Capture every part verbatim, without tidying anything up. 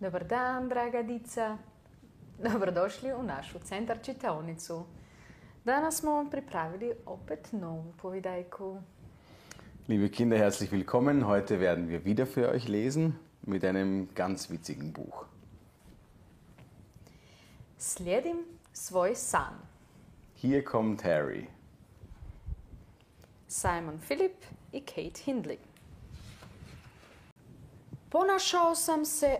Dobar dan, draga dica. Dobrodošli u našu centar čitaonicu. Danas smo vam pripravili opet novu povidajku. Liebe Kinder, herzlich willkommen. Heute werden wir wieder für euch lesen mit einem ganz witzigen Buch. Slijedim svoj san. Hier kommt Harry. Simon Philip i Kate Hindley. Ponašao sam se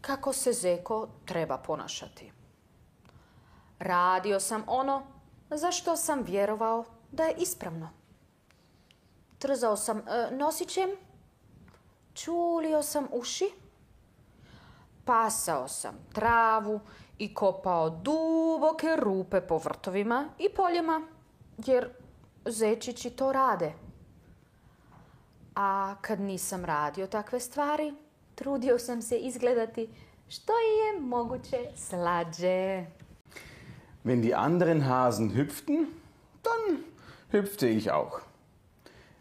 kako se zeko treba ponašati. Radio sam ono za što sam vjerovao da je ispravno. Trzao sam nosićem, čulio sam uši, pasao sam travu i kopao duboke rupe po vrtovima i poljima, jer zečići to rade. A kad nisam radio takve stvari, trudio sam se izgledati što je moguće slađe. Wenn die anderen Hasen hüpften, dann hüpfte ich auch.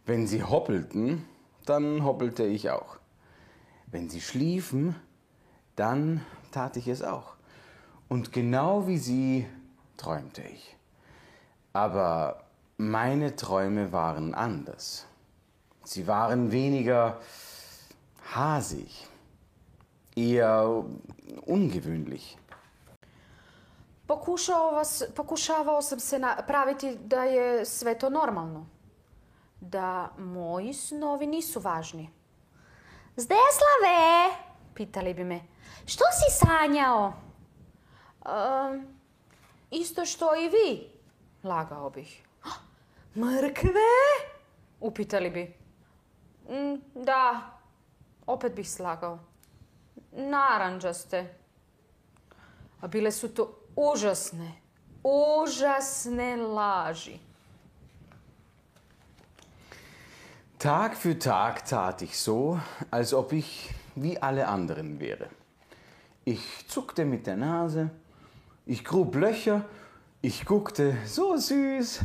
Wenn sie hoppelten, dann hoppelte ich auch. Wenn sie schliefen, dann tat ich es auch. Und genau wie sie träumte ich. Aber meine Träume waren anders. Sie waren weniger hasig, eher ungewöhnlich. Pokušao vas, pokušavao sam se praviti da je sve to normalno. Da moji snovi nisu važni. Zdeslave, pitali bi me, što si sanjao? Um, isto što i vi, lagao bih. Mrkve? Upitali bi. Mm, da, opet bih slagao. Naranđaste. A bile su to užasne, užasne laži. Tag für Tag tat ich so, als ob ich wie alle anderen wäre. Ich zuckte mit der Nase, ich grub Löcher, ich guckte so süß,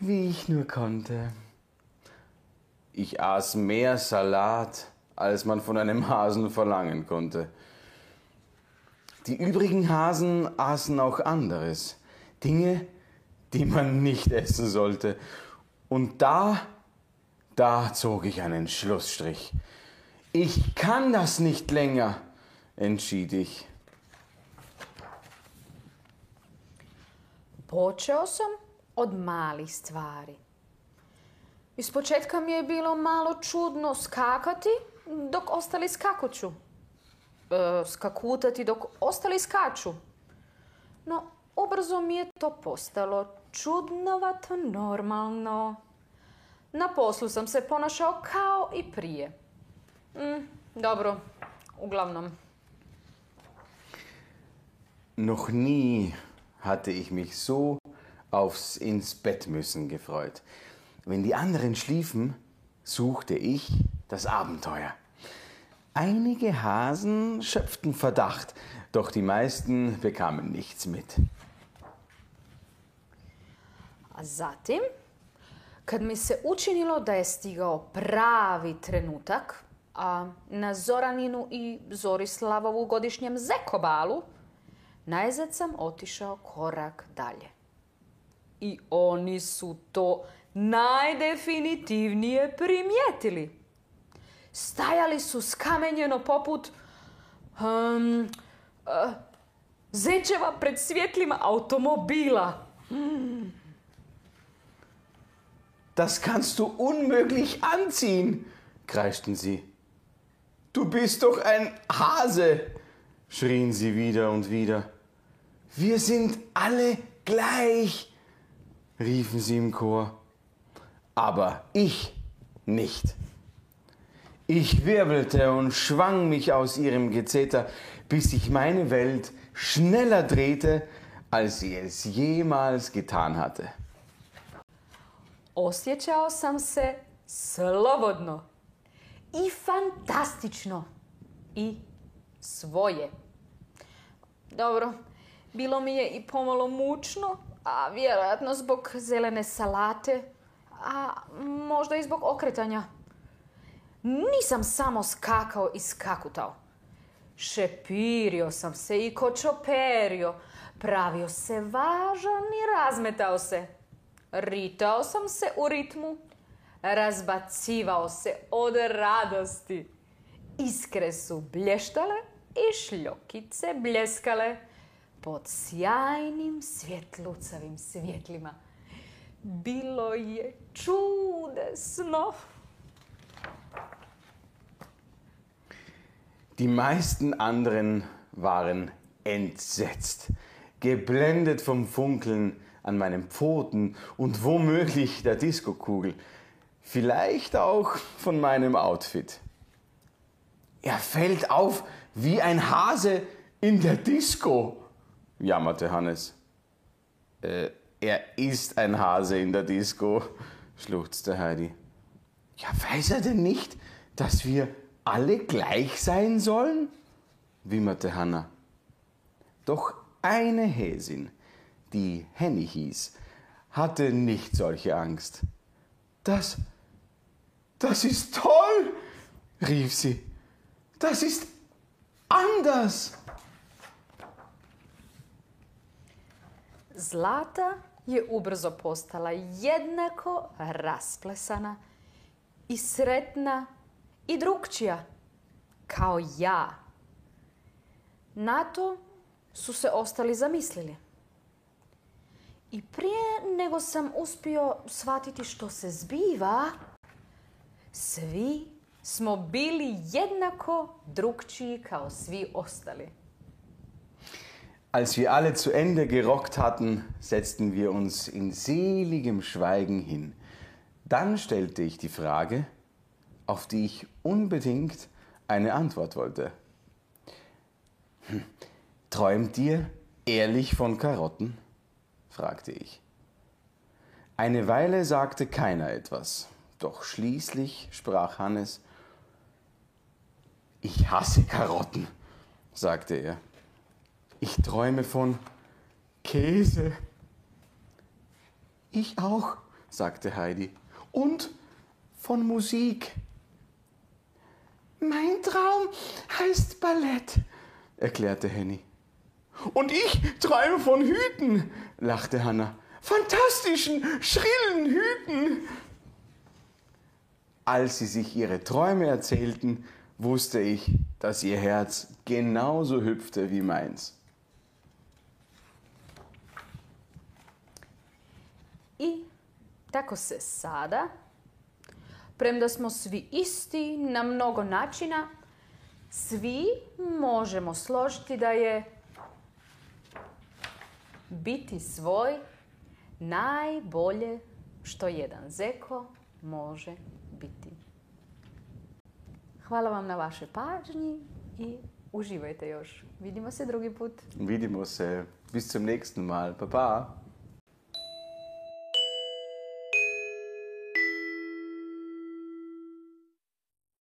wie ich nur konnte. Ich aß mehr Salat, als man von einem Hasen verlangen konnte. Die übrigen Hasen aßen auch anderes, Dinge, die man nicht essen sollte. Und da... Da zog ich einen Schlussstrich. Ich kann das nicht länger, entschied ich. Počeo sam od malih stvari. Ispočetka mi je bilo malo čudno skakati dok ostali skakuću. E, skakutati dok ostali skaču. No, obrzo mi je to postalo čudnovato normalno. Na poslu sam se ponašao kao i prije. Mm, dobro, uglavnom. Noch nie hatte ich mich so aufs ins Bett müssen gefreut. Wenn die anderen schliefen, suchte ich das Abenteuer. Einige Hasen schöpften Verdacht, doch die meisten bekamen nichts mit. A zatim... Kad mi se učinilo da je stigao pravi trenutak, a na Zoraninu i Zorislavovu godišnjem zekobalu, najzad sam otišao korak dalje. I oni su to najdefinitivnije primijetili. Stajali su skamenjeno poput um, uh, zečeva pred svjetlima automobila. Mm. Das kannst du unmöglich anziehen, kreischten sie. Du bist doch ein Hase, schrien sie wieder und wieder. Wir sind alle gleich, riefen sie im Chor. Aber ich nicht. Ich wirbelte und schwang mich aus ihrem Gezeter, bis ich meine Welt schneller drehte, als sie es jemals getan hatte. Osjećao sam se slobodno i fantastično i svoje. Dobro, bilo mi je i pomalo mučno, a vjerojatno zbog zelene salate, a možda i zbog okretanja. Nisam samo skakao i skakutao. Šepirio sam se i kočoperio, pravio se važan i razmetao se. Ritao sam se u ritmu, razbacivao se od radosti. Iskre su blještale i šljokice bljeskale pod sjajnim svjetlucavim svjetlima. Bilo je čudesno. Die meisten anderen waren entsetzt, geblendet vom Funkeln an meinen Pfoten und womöglich der Diskokugel, vielleicht auch von meinem Outfit. Er fällt auf wie ein Hase in der Disco, jammerte Hannes. Äh, er ist ein Hase in der Disco, schluchzte Heidi. Ja, weiß er denn nicht, dass wir alle gleich sein sollen? Wimmerte Hanna. Doch eine Häsin, die Henny hieß, hatte nicht solche Angst. Das, das ist toll, rief sie. Das ist anders. Zlata je ubrzo postala jednako rasplesana i sretna i drukčija, kao ja. Na to su se ostali zamislili. I prije nego sam uspio shvatiti što se zbiva, svi smo bili jednako drukčiji kao svi ostali. Als wir alle zu Ende gerockt hatten, setzten wir uns in seligem Schweigen hin. Dann stellte ich die Frage, auf die ich unbedingt eine Antwort wollte. Hm. Träumt ihr ehrlich von Karotten? Fragte ich. Eine Weile sagte keiner etwas, doch schließlich sprach Hannes. Ich hasse Karotten, sagte er. Ich träume von Käse. Ich auch, sagte Heidi. Und von Musik. Mein Traum heißt Ballett, erklärte Henny. Und ich träume von Hüten, lachte Hanna. Fantastischen, schrillen Hüten. Als sie sich ihre Träume erzählten, wusste ich, dass ihr Herz genauso hüpfte wie meins. I tako se sada, premda smo svi isti na mnogo načina, svi možemo složiti da je biti svoj najbolje što jedan zeko može biti. Hvala vam na vašoj pažnji i uživajte još. Vidimo se drugi put. Vidimo se. Bis zum nächsten Mal. Pa pa.